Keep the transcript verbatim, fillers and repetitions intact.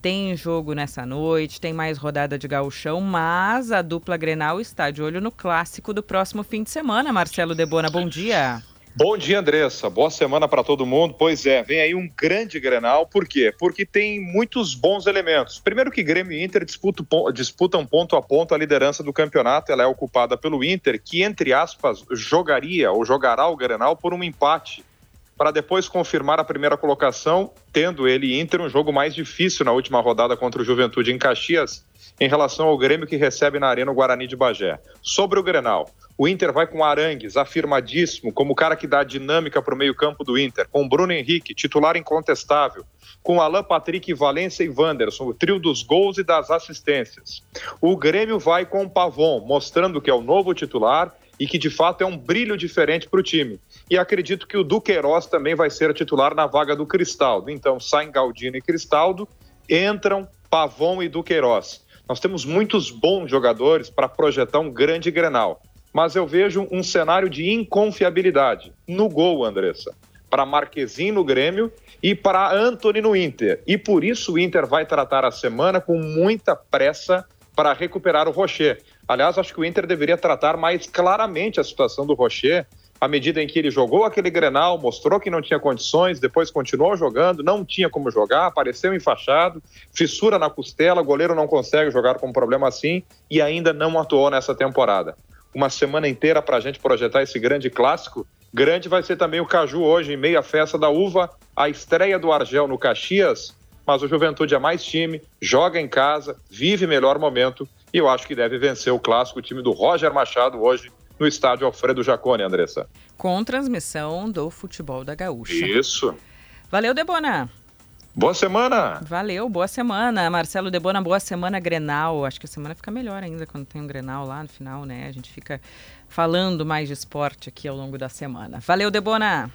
Tem jogo nessa noite, tem mais rodada de gauchão, mas a dupla Grenal está de olho no clássico do próximo fim de semana. Marcelo De Bona, bom dia. Bom dia, Andressa. Boa semana para todo mundo. Pois é, vem aí um grande Grenal. Por quê? Porque tem muitos bons elementos. Primeiro que Grêmio e Inter disputam ponto a ponto a liderança do campeonato. Ela é ocupada pelo Inter, que, entre aspas, jogaria ou jogará o Grenal por um empate, para depois confirmar a primeira colocação, tendo ele e Inter um jogo mais difícil na última rodada contra o Juventude em Caxias, em relação ao Grêmio, que recebe na Arena o Guarani de Bagé. Sobre o Grenal, o Inter vai com Arangues, afirmadíssimo, como o cara que dá a dinâmica para o meio-campo do Inter, com Bruno Henrique, titular incontestável, com Alan Patrick, Valência e Wanderson, o trio dos gols e das assistências. O Grêmio vai com o Pavon, mostrando que é o novo titular e que de fato é um brilho diferente para o time. E acredito que o Duqueiroz também vai ser titular na vaga do Cristaldo. Então saem Galdino e Cristaldo, entram Pavon e Duqueiroz. Nós temos muitos bons jogadores para projetar um grande Grenal, mas eu vejo um cenário de inconfiabilidade no gol, Andressa, para Marquezinho no Grêmio e para Anthony no Inter. E por isso o Inter vai tratar a semana com muita pressa para recuperar o Rocher. Aliás, acho que o Inter deveria tratar mais claramente a situação do Rocher, à medida em que ele jogou aquele Grenal, mostrou que não tinha condições, depois continuou jogando, não tinha como jogar, apareceu enfaixado, fissura na costela, o goleiro não consegue jogar com um problema assim e ainda não atuou nessa temporada. Uma semana inteira para a gente projetar esse grande clássico. Grande vai ser também o Caju hoje, em meio à festa da uva, a estreia do Argel no Caxias, mas o Juventude é mais time, joga em casa, vive melhor momento e eu acho que deve vencer o clássico, o time do Roger Machado hoje no estádio Alfredo Jaconi, Andressa. Com transmissão do Futebol da Gaúcha. Isso. Valeu, De Bona. Boa semana. Valeu, boa semana. Marcelo De Bona, boa semana Grenal. Acho que a semana fica melhor ainda quando tem um Grenal lá no final, né? A gente fica falando mais de esporte aqui ao longo da semana. Valeu, De Bona.